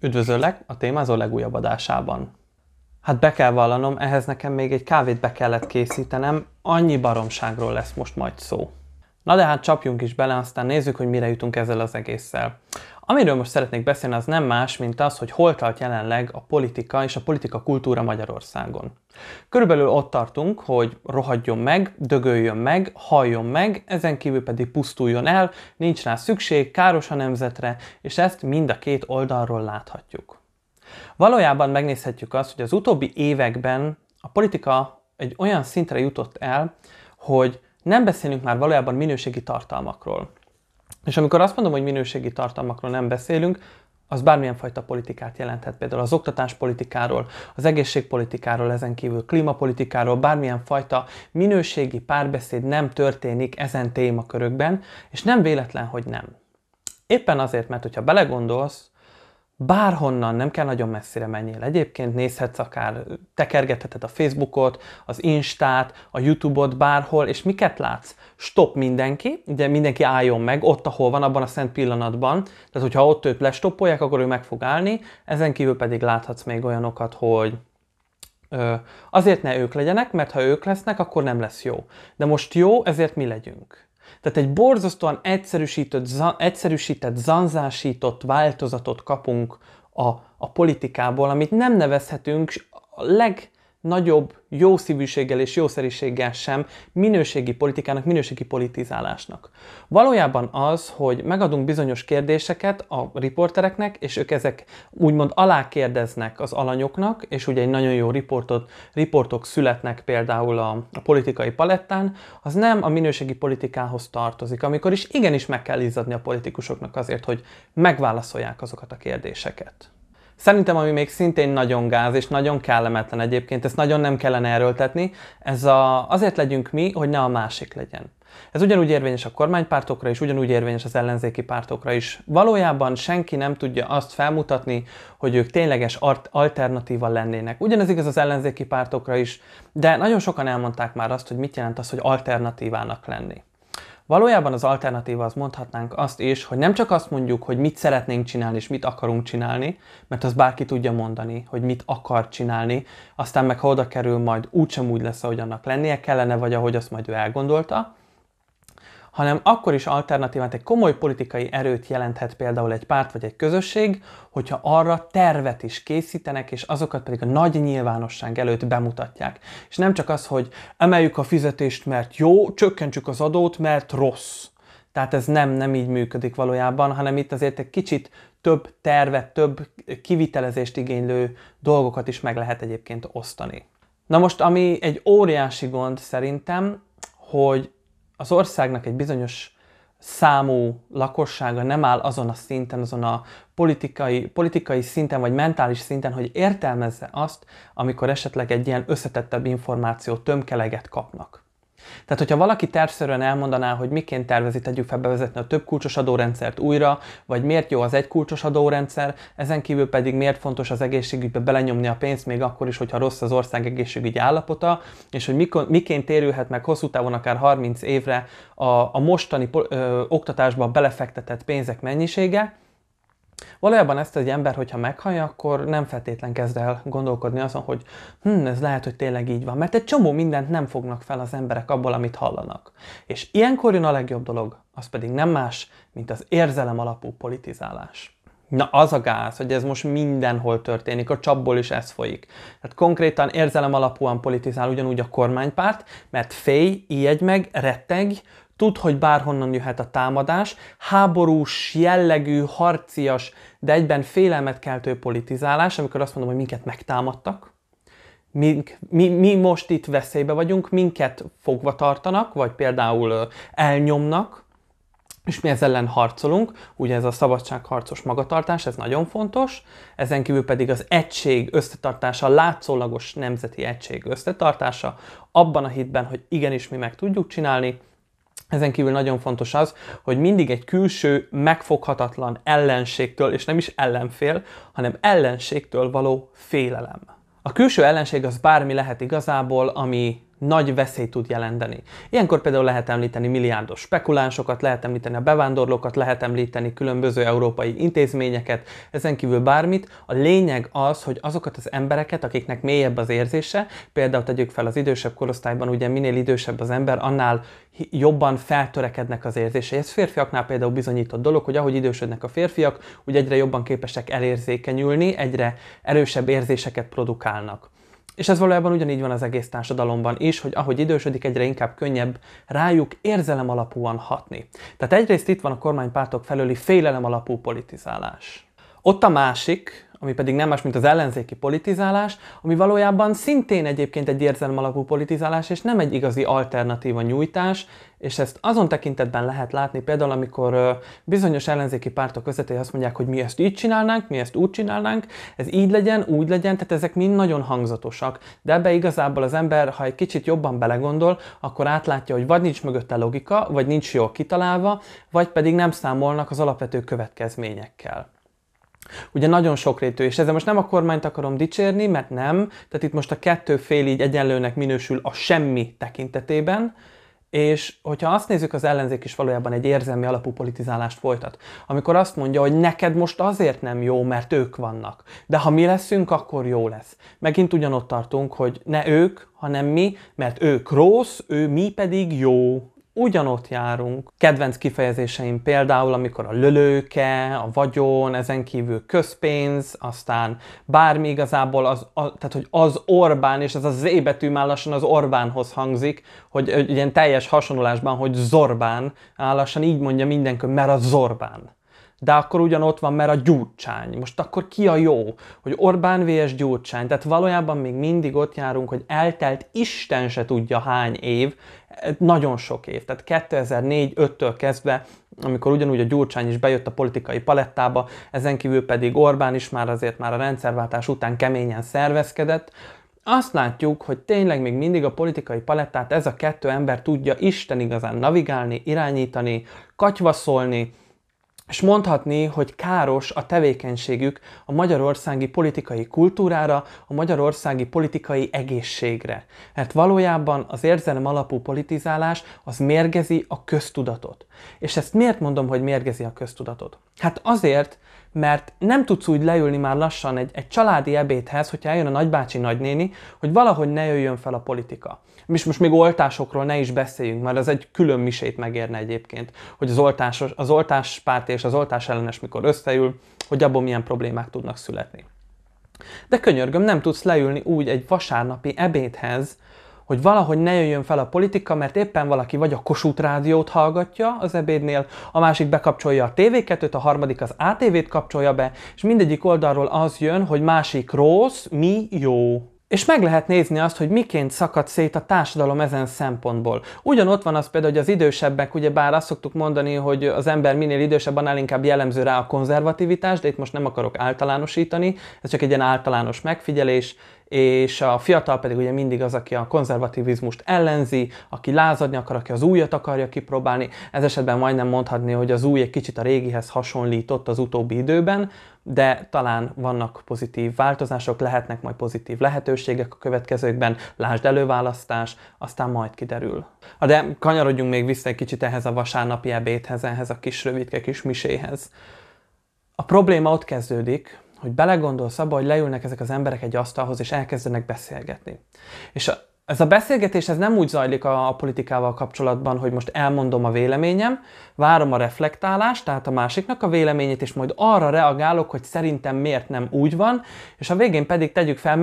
Üdvözöllek a Témázó legújabb adásában. Hát be kell vallanom, ehhez nekem még egy kávét be kellett készítenem, annyi baromságról lesz most majd szó. Na de hát csapjunk is bele, aztán nézzük, hogy mire jutunk ezzel az egésszel. Amiről most szeretnék beszélni, az nem más, mint az, hogy hol tart jelenleg a politika és a politika kultúra Magyarországon. Körülbelül ott tartunk, hogy rohadjon meg, dögöljön meg, halljon meg, ezen kívül pedig pusztuljon el, nincs rá szükség, káros a nemzetre, és ezt mind a két oldalról láthatjuk. Valójában megnézhetjük azt, hogy az utóbbi években a politika egy olyan szintre jutott el, hogy nem beszélünk már valójában minőségi tartalmakról. És amikor azt mondom, hogy minőségi tartalmakról nem beszélünk, az bármilyen fajta politikát jelenthet, például az oktatáspolitikáról, az egészségpolitikáról, ezen kívül klímapolitikáról, bármilyen fajta minőségi párbeszéd nem történik ezen témakörökben, és nem véletlen, hogy nem. Éppen azért, mert hogyha belegondolsz, bárhonnan, nem kell nagyon messzire menjél. Egyébként nézhetsz akár, tekergetheted a Facebookot, az Instát, a YouTube-ot, bárhol, és miket látsz? Stop mindenki, ugye mindenki álljon meg, ott, ahol van, abban a szent pillanatban. Tehát, hogyha ott őt lestoppolják, akkor ő meg fog állni. Ezen kívül pedig láthatsz még olyanokat, hogy azért ne ők legyenek, mert ha ők lesznek, akkor nem lesz jó. De most jó, ezért mi legyünk. Tehát egy borzasztóan egyszerűsített, zanzásított változatot kapunk a politikából, amit nem nevezhetünk a legnagyobb jószívűséggel és jószeriséggel sem minőségi politikának, minőségi politizálásnak. Valójában az, hogy megadunk bizonyos kérdéseket a riportereknek, és ők ezek úgymond alákérdeznek az alanyoknak, és ugye egy nagyon jó riportok születnek például a politikai palettán, az nem a minőségi politikához tartozik, amikor is igenis meg kell izzadni a politikusoknak azért, hogy megválaszolják azokat a kérdéseket. Szerintem, ami még szintén nagyon gáz és nagyon kellemetlen egyébként, ezt nagyon nem kellene erőltetni, ez azért legyünk mi, hogy ne a másik legyen. Ez ugyanúgy érvényes a kormánypártokra és ugyanúgy érvényes az ellenzéki pártokra is. Valójában senki nem tudja azt felmutatni, hogy ők tényleges alternatíva lennének. Ugyanez igaz az ellenzéki pártokra is, de nagyon sokan elmondták már azt, hogy mit jelent az, hogy alternatívának lenni. Valójában az alternatíva, az mondhatnánk azt is, hogy nem csak azt mondjuk, hogy mit szeretnénk csinálni és mit akarunk csinálni, mert az bárki tudja mondani, hogy mit akar csinálni, aztán meg ha oda kerül, majd úgysem úgy lesz, ahogy annak lennie kellene, vagy ahogy azt majd ő elgondolta, hanem akkor is alternatívát, egy komoly politikai erőt jelenthet például egy párt vagy egy közösség, hogyha arra tervet is készítenek, és azokat pedig a nagy nyilvánosság előtt bemutatják. És nem csak az, hogy emeljük a fizetést, mert jó, csökkentsük az adót, mert rossz. Tehát ez nem így működik valójában, hanem itt azért egy kicsit több tervet, több kivitelezést igénylő dolgokat is meg lehet egyébként osztani. Na most, ami egy óriási gond szerintem, hogy az országnak egy bizonyos számú lakossága nem áll azon a szinten, azon a politikai szinten vagy mentális szinten, hogy értelmezze azt, amikor esetleg egy ilyen összetettebb információ tömkeleget kapnak. Tehát, hogyha valaki tervszerűen elmondaná, hogy miként tervezi, tegyük fel, bevezetni a több kulcsos adórendszert újra, vagy miért jó az egy kulcsos adórendszer, ezen kívül pedig miért fontos az egészségügybe belenyomni a pénzt, még akkor is, hogyha rossz az ország egészségügyi állapota, és hogy miként térülhet meg hosszú távon, akár 30 évre a mostani oktatásban belefektetett pénzek mennyisége, valójában ezt egy ember, hogyha meghallja, akkor nem feltétlen kezd el gondolkodni azon, hogy ez lehet, hogy tényleg így van, mert egy csomó mindent nem fognak fel az emberek abból, amit hallanak. És ilyenkor jön a legjobb dolog, az pedig nem más, mint az érzelem alapú politizálás. Na az a gáz, hogy ez most mindenhol történik, a csapból is ez folyik. Tehát konkrétan érzelem alapúan politizál ugyanúgy a kormánypárt, mert félj, ijedj meg, retteg, tud, hogy bárhonnan jöhet a támadás, háborús, jellegű, harcias, de egyben félelmet keltő politizálás, amikor azt mondom, hogy minket megtámadtak, mi most itt veszélybe vagyunk, minket fogva tartanak, vagy például elnyomnak, és mi ezzel ellen harcolunk, ugye ez a szabadságharcos magatartás, ez nagyon fontos, ezen kívül pedig az egység összetartása, a látszólagos nemzeti egység összetartása, abban a hitben, hogy igenis mi meg tudjuk csinálni. Ezen kívül nagyon fontos az, hogy mindig egy külső, megfoghatatlan ellenségtől, és nem is ellenfél, hanem ellenségtől való félelem. A külső ellenség az bármi lehet igazából, ami nagy veszélyt tud jelenteni. Ilyenkor például lehet említeni milliárdos spekulánsokat, lehet említeni a bevándorlókat, lehet említeni különböző európai intézményeket, ezen kívül bármit. A lényeg az, hogy azokat az embereket, akiknek mélyebb az érzése, például tegyük fel az idősebb korosztályban, ugye minél idősebb az ember, annál jobban feltörekednek az érzései. Ez férfiaknál például bizonyított dolog, hogy ahogy idősödnek a férfiak, úgy egyre jobban képesek elérzékenyülni, egyre erősebb érzéseket produkálnak. És ez valójában ugyanígy van az egész társadalomban is, hogy ahogy idősödik, egyre inkább könnyebb rájuk érzelem alapúan hatni. Tehát egyrészt itt van a kormánypártok felőli félelem alapú politizálás. Ott a másik, ami pedig nem más, mint az ellenzéki politizálás, ami valójában szintén egyébként egy érzelem alapú politizálás, és nem egy igazi alternatíva nyújtás, és ezt azon tekintetben lehet látni például, amikor bizonyos ellenzéki pártok vezetői azt mondják, hogy mi ezt így csinálnánk, mi ezt úgy csinálnánk, ez így legyen, úgy legyen, tehát ezek mind nagyon hangzatosak. De ebbe igazából az ember, ha egy kicsit jobban belegondol, akkor átlátja, hogy vagy nincs mögötte logika, vagy nincs jól kitalálva, vagy pedig nem számolnak az alapvető következményekkel. Ugye nagyon sokrétű, és ezzel most nem a kormányt akarom dicsérni, mert nem, tehát itt most a kettő fél így egyenlőnek minősül a semmi tekintetében, és hogyha azt nézzük, az ellenzék is valójában egy érzelmi alapú politizálást folytat. Amikor azt mondja, hogy neked most azért nem jó, mert ők vannak, de ha mi leszünk, akkor jó lesz. Megint ugyanott tartunk, hogy ne ők, hanem mi, mert ők rossz, mi pedig jó. Ugyanott járunk. Kedvenc kifejezéseim például, amikor a lölőke, a vagyon, ezen kívül közpénz, aztán bármi igazából, tehát hogy az Orbán, és ez a Z betű már lassan az Orbánhoz hangzik, hogy ilyen teljes hasonlásban, hogy Zorbán, lassan így mondja mindenki, mert a Zorbán. De akkor ugyanott van, mert a Gyurcsány. Most akkor ki a jó? Hogy Orbán vs. Gyurcsány. Tehát valójában még mindig ott járunk, hogy eltelt Isten se tudja hány év, nagyon sok év. Tehát 2004-5-től kezdve, amikor ugyanúgy a Gyurcsány is bejött a politikai palettába, ezen kívül pedig Orbán is azért már a rendszerváltás után keményen szervezkedett, azt látjuk, hogy tényleg még mindig a politikai palettát ez a kettő ember tudja Isten igazán navigálni, irányítani, katyvaszolni, és mondhatni, hogy káros a tevékenységük a magyarországi politikai kultúrára, a magyarországi politikai egészségre. Mert valójában az érzelem alapú politizálás az mérgezi a köztudatot. És ezt miért mondom, hogy mérgezi a köztudatot? Hát azért, mert nem tudsz úgy leülni már lassan egy családi ebédhez, hogyha eljön a nagybácsi, nagynéni, hogy valahogy ne jöjjön fel a politika. És most még oltásokról ne is beszéljünk, mert ez egy külön misét megérne egyébként, hogy az oltáspárti és az oltás ellenes mikor összeül, hogy abból milyen problémák tudnak születni. De könyörgöm, nem tudsz leülni úgy egy vasárnapi ebédhez, hogy valahogy ne jöjjön fel a politika, mert éppen valaki vagy a Kossuth rádiót hallgatja az ebédnél, a másik bekapcsolja a TV2-t, a harmadik az ATV-t kapcsolja be, és mindegyik oldalról az jön, hogy másik rossz, mi jó. És meg lehet nézni azt, hogy miként szakad szét a társadalom ezen szempontból. Ugyanott van az például, hogy az idősebbek, ugyebár azt szoktuk mondani, hogy az ember minél idősebb, annál inkább jellemző rá a konzervativitás, de itt most nem akarok általánosítani, ez csak egy ilyen általános megfigyelés, és a fiatal pedig ugye mindig az, aki a konzervativizmust ellenzi, aki lázadni akar, aki az újat akarja kipróbálni. Ez esetben majdnem mondhatni, hogy az új egy kicsit a régihez hasonlított az utóbbi időben, de talán vannak pozitív változások, lehetnek majd pozitív lehetőségek a következőkben, lásd előválasztás, aztán majd kiderül. De kanyarodjunk még vissza egy kicsit ehhez a vasárnapi ebédhez, ehhez a kis rövidke kis miséhez. A probléma ott kezdődik, hogy belegondolsz abba, hogy leülnek ezek az emberek egy asztalhoz, és elkezdenek beszélgetni. És ez a beszélgetés ez nem úgy zajlik a politikával kapcsolatban, hogy most elmondom a véleményem, várom a reflektálást, tehát a másiknak a véleményét, és majd arra reagálok, hogy szerintem miért nem úgy van, és a végén pedig tegyük fel,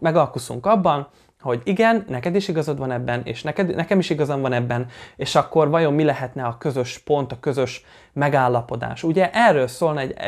megalkuszunk abban, hogy igen, neked is igazad van ebben, és nekem is igazam van ebben, és akkor vajon mi lehetne a közös pont, a közös megállapodás. Ugye erről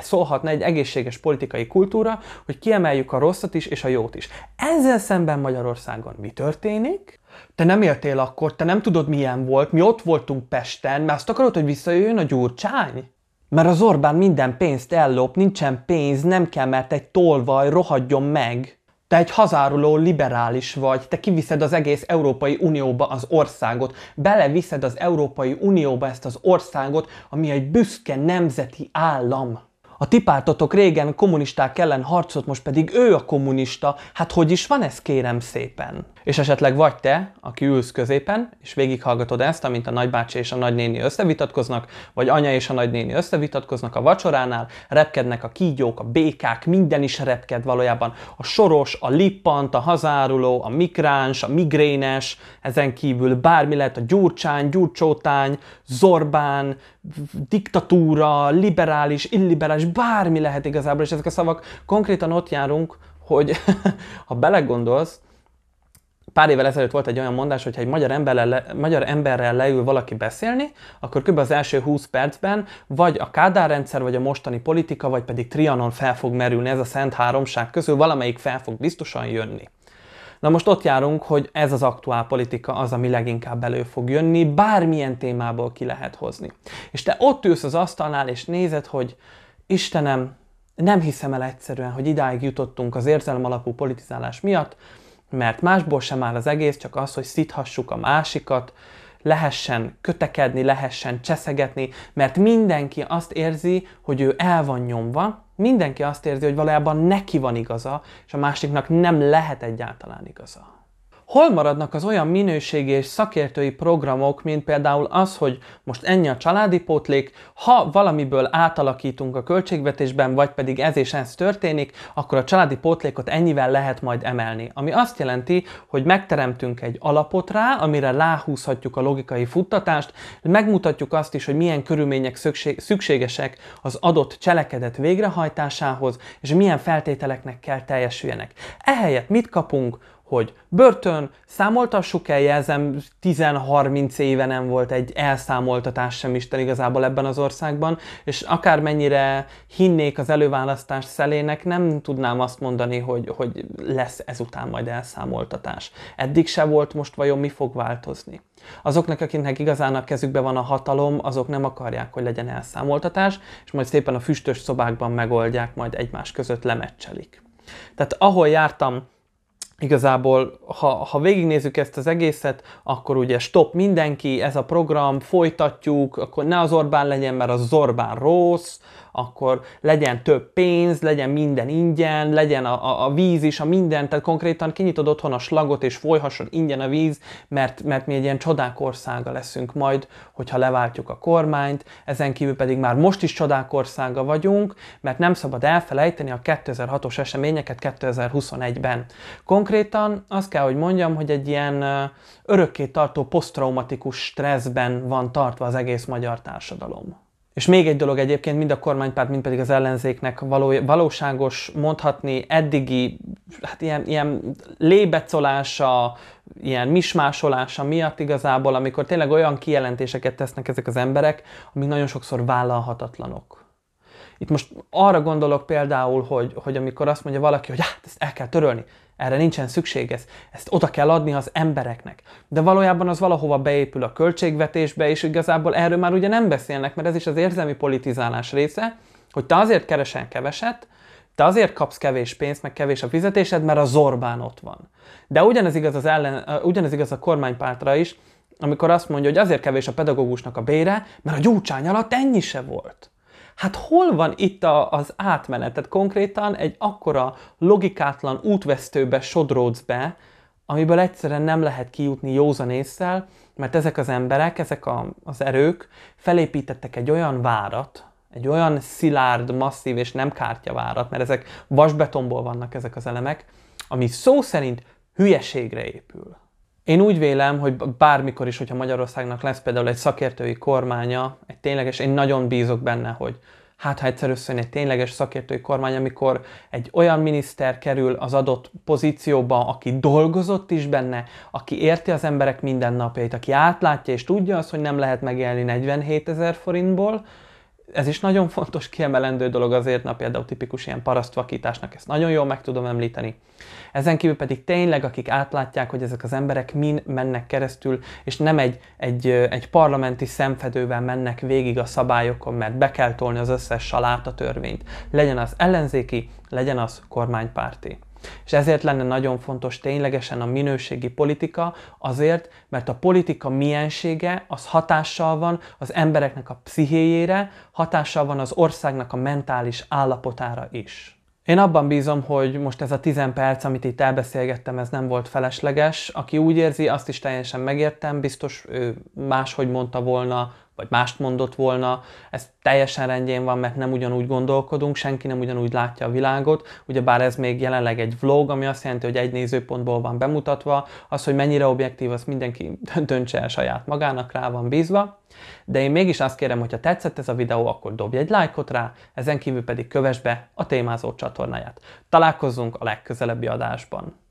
szólhatna egy egészséges politikai kultúra, hogy kiemeljük a rosszat is, és a jót is. Ezzel szemben Magyarországon mi történik? Te nem éltél akkor, te nem tudod milyen volt, mi ott voltunk Pesten, mert azt akarod, hogy visszajöjjön a Gyurcsány? Mert az Orbán minden pénzt ellop, nincsen pénz, nem kell, mert egy tolvaj, rohadjon meg. Te egy hazáruló liberális vagy, te kiviszed az egész Európai Unióba az országot, beleviszed az Európai Unióba ezt az országot, ami egy büszke nemzeti állam. A ti pártotok régen kommunisták ellen harcolt, most pedig ő a kommunista. Hát hogy is van ez, kérem szépen? És esetleg vagy te, aki ülsz középen, és végighallgatod ezt, amint a nagybácsi és a nagynéni összevitatkoznak, vagy anya és a nagynéni összevitatkoznak a vacsoránál, repkednek a kígyók, a békák, minden is repked valójában. A soros, a lippant, a hazáruló, a migráns, a migrénes, ezen kívül bármi lehet, a Gyurcsány, Gyurcsótány, Zorbán, diktatúra, liberális, illiberális, bármi lehet igazából, és ezek a szavak konkrétan ott járunk, hogy ha belegondolsz, pár évvel ezelőtt volt egy olyan mondás, hogy ha egy magyar emberrel leül valaki beszélni, akkor kb. Az első 20 percben vagy a Kádár rendszer, vagy a mostani politika, vagy pedig Trianon fel fog merülni, ez a szent háromság közül valamelyik fel fog biztosan jönni. Na most ott járunk, hogy ez az aktuál politika az, ami leginkább elő fog jönni, bármilyen témából ki lehet hozni. És te ott ülsz az asztalnál, és nézed, hogy Istenem, nem hiszem el egyszerűen, hogy idáig jutottunk az érzelem alapú politizálás miatt, mert másból sem áll az egész, csak az, hogy szíthassuk a másikat, lehessen kötekedni, lehessen cseszegetni, mert mindenki azt érzi, hogy ő el van nyomva, mindenki azt érzi, hogy valójában neki van igaza, és a másiknak nem lehet egyáltalán igaza. Hol maradnak az olyan minőségi és szakértői programok, mint például az, hogy most ennyi a családi pótlék, ha valamiből átalakítunk a költségvetésben, vagy pedig ez és ez történik, akkor a családi pótlékot ennyivel lehet majd emelni. Ami azt jelenti, hogy megteremtünk egy alapot rá, amire ráhúzhatjuk a logikai futtatást, megmutatjuk azt is, hogy milyen körülmények szükségesek az adott cselekedet végrehajtásához, és milyen feltételeknek kell teljesüljenek. Ehelyett mit kapunk? Hogy börtön, számoltassuk el, jelzem, 10-30 éve nem volt egy elszámoltatás sem Isten igazából ebben az országban, és akármennyire hinnék az előválasztás szelének, nem tudnám azt mondani, hogy lesz ezután majd elszámoltatás. Eddig se volt, most vajon mi fog változni? Azoknak, akiknek igazán a kezükben van a hatalom, azok nem akarják, hogy legyen elszámoltatás, és majd szépen a füstös szobákban megoldják, majd egymás között lemeccselik. Tehát ahol jártam, igazából, ha végignézzük ezt az egészet, akkor ugye stop mindenki, ez a program, folytatjuk, akkor ne az Orbán legyen, mert az Orbán rossz, akkor legyen több pénz, legyen minden ingyen, legyen a víz is, a minden, tehát konkrétan kinyitod otthon a slagot, és folyhasson ingyen a víz, mert mi egy ilyen csodák országa leszünk majd, hogyha leváltjuk a kormányt, ezen kívül pedig már most is csodák országa vagyunk, mert nem szabad elfelejteni a 2006-os eseményeket 2021-ben. Konkrétan azt kell, hogy mondjam, hogy egy ilyen örökké tartó poszttraumatikus stresszben van tartva az egész magyar társadalom. És még egy dolog egyébként, mind a kormánypárt, mind pedig az ellenzéknek valóságos, mondhatni eddigi hát ilyen lébecolása, ilyen mismásolása miatt igazából, amikor tényleg olyan kijelentéseket tesznek ezek az emberek, amik nagyon sokszor vállalhatatlanok. Itt most arra gondolok például, hogy amikor azt mondja valaki, hogy hát ezt el kell törölni, erre nincsen szükség, ezt oda kell adni az embereknek. De valójában az valahova beépül a költségvetésbe, és igazából erről már ugye nem beszélnek, mert ez is az érzelmi politizálás része, hogy te azért keresel keveset, te azért kapsz kevés pénzt, meg kevés a fizetésed, mert az Orbán ott van. De ugyanez igaz a kormánypártra is, amikor azt mondja, hogy azért kevés a pedagógusnak a bére, mert a Gyurcsány alatt ennyi se volt. Hát hol van itt az átmenet? Tehát konkrétan egy akkora logikátlan útvesztőbe sodródsz be, amiből egyszerűen nem lehet kijutni józan ésszel, mert ezek az emberek, ezek az erők felépítettek egy olyan várat, egy olyan szilárd, masszív és nem kártyavárat, mert ezek vasbetonból vannak ezek az elemek, ami szó szerint hülyeségre épül. Én úgy vélem, hogy bármikor is, hogyha Magyarországnak lesz például egy szakértői kormánya, egy tényleges, én nagyon bízok benne, hogy hát ha egyszer összejön egy tényleges szakértői kormány, amikor egy olyan miniszter kerül az adott pozícióba, aki dolgozott is benne, aki érti az emberek mindennapjait, aki átlátja és tudja azt, hogy nem lehet megélni 47 000 forintból, ez is nagyon fontos, kiemelendő dolog azért, na például tipikus ilyen parasztvakításnak, ezt nagyon jól meg tudom említeni. Ezen kívül pedig tényleg, akik átlátják, hogy ezek az emberek min mennek keresztül, és nem egy parlamenti szemfedővel mennek végig a szabályokon, mert be kell tolni az összes salátatörvényt. Legyen az ellenzéki, legyen az kormánypárti. És ezért lenne nagyon fontos ténylegesen a minőségi politika, azért, mert a politika miensége az hatással van az embereknek a pszichéjére, hatással van az országnak a mentális állapotára is. Én abban bízom, hogy most ez a 10 perc, amit itt elbeszélgettem, ez nem volt felesleges. Aki úgy érzi, azt is teljesen megértem, biztos ő máshogy mondta volna, vagy mást mondott volna. Ez teljesen rendjén van, mert nem ugyanúgy gondolkodunk, senki nem ugyanúgy látja a világot. Ugyebár ez még jelenleg egy vlog, ami azt jelenti, hogy egy nézőpontból van bemutatva. Az, hogy mennyire objektív, azt mindenki döntse el saját magának, rá van bízva. De én mégis azt kérem, hogyha tetszett ez a videó, akkor dobj egy lájkot rá, ezen kívül pedig kövess be a Témázó csatornáját. Találkozzunk a legközelebbi adásban.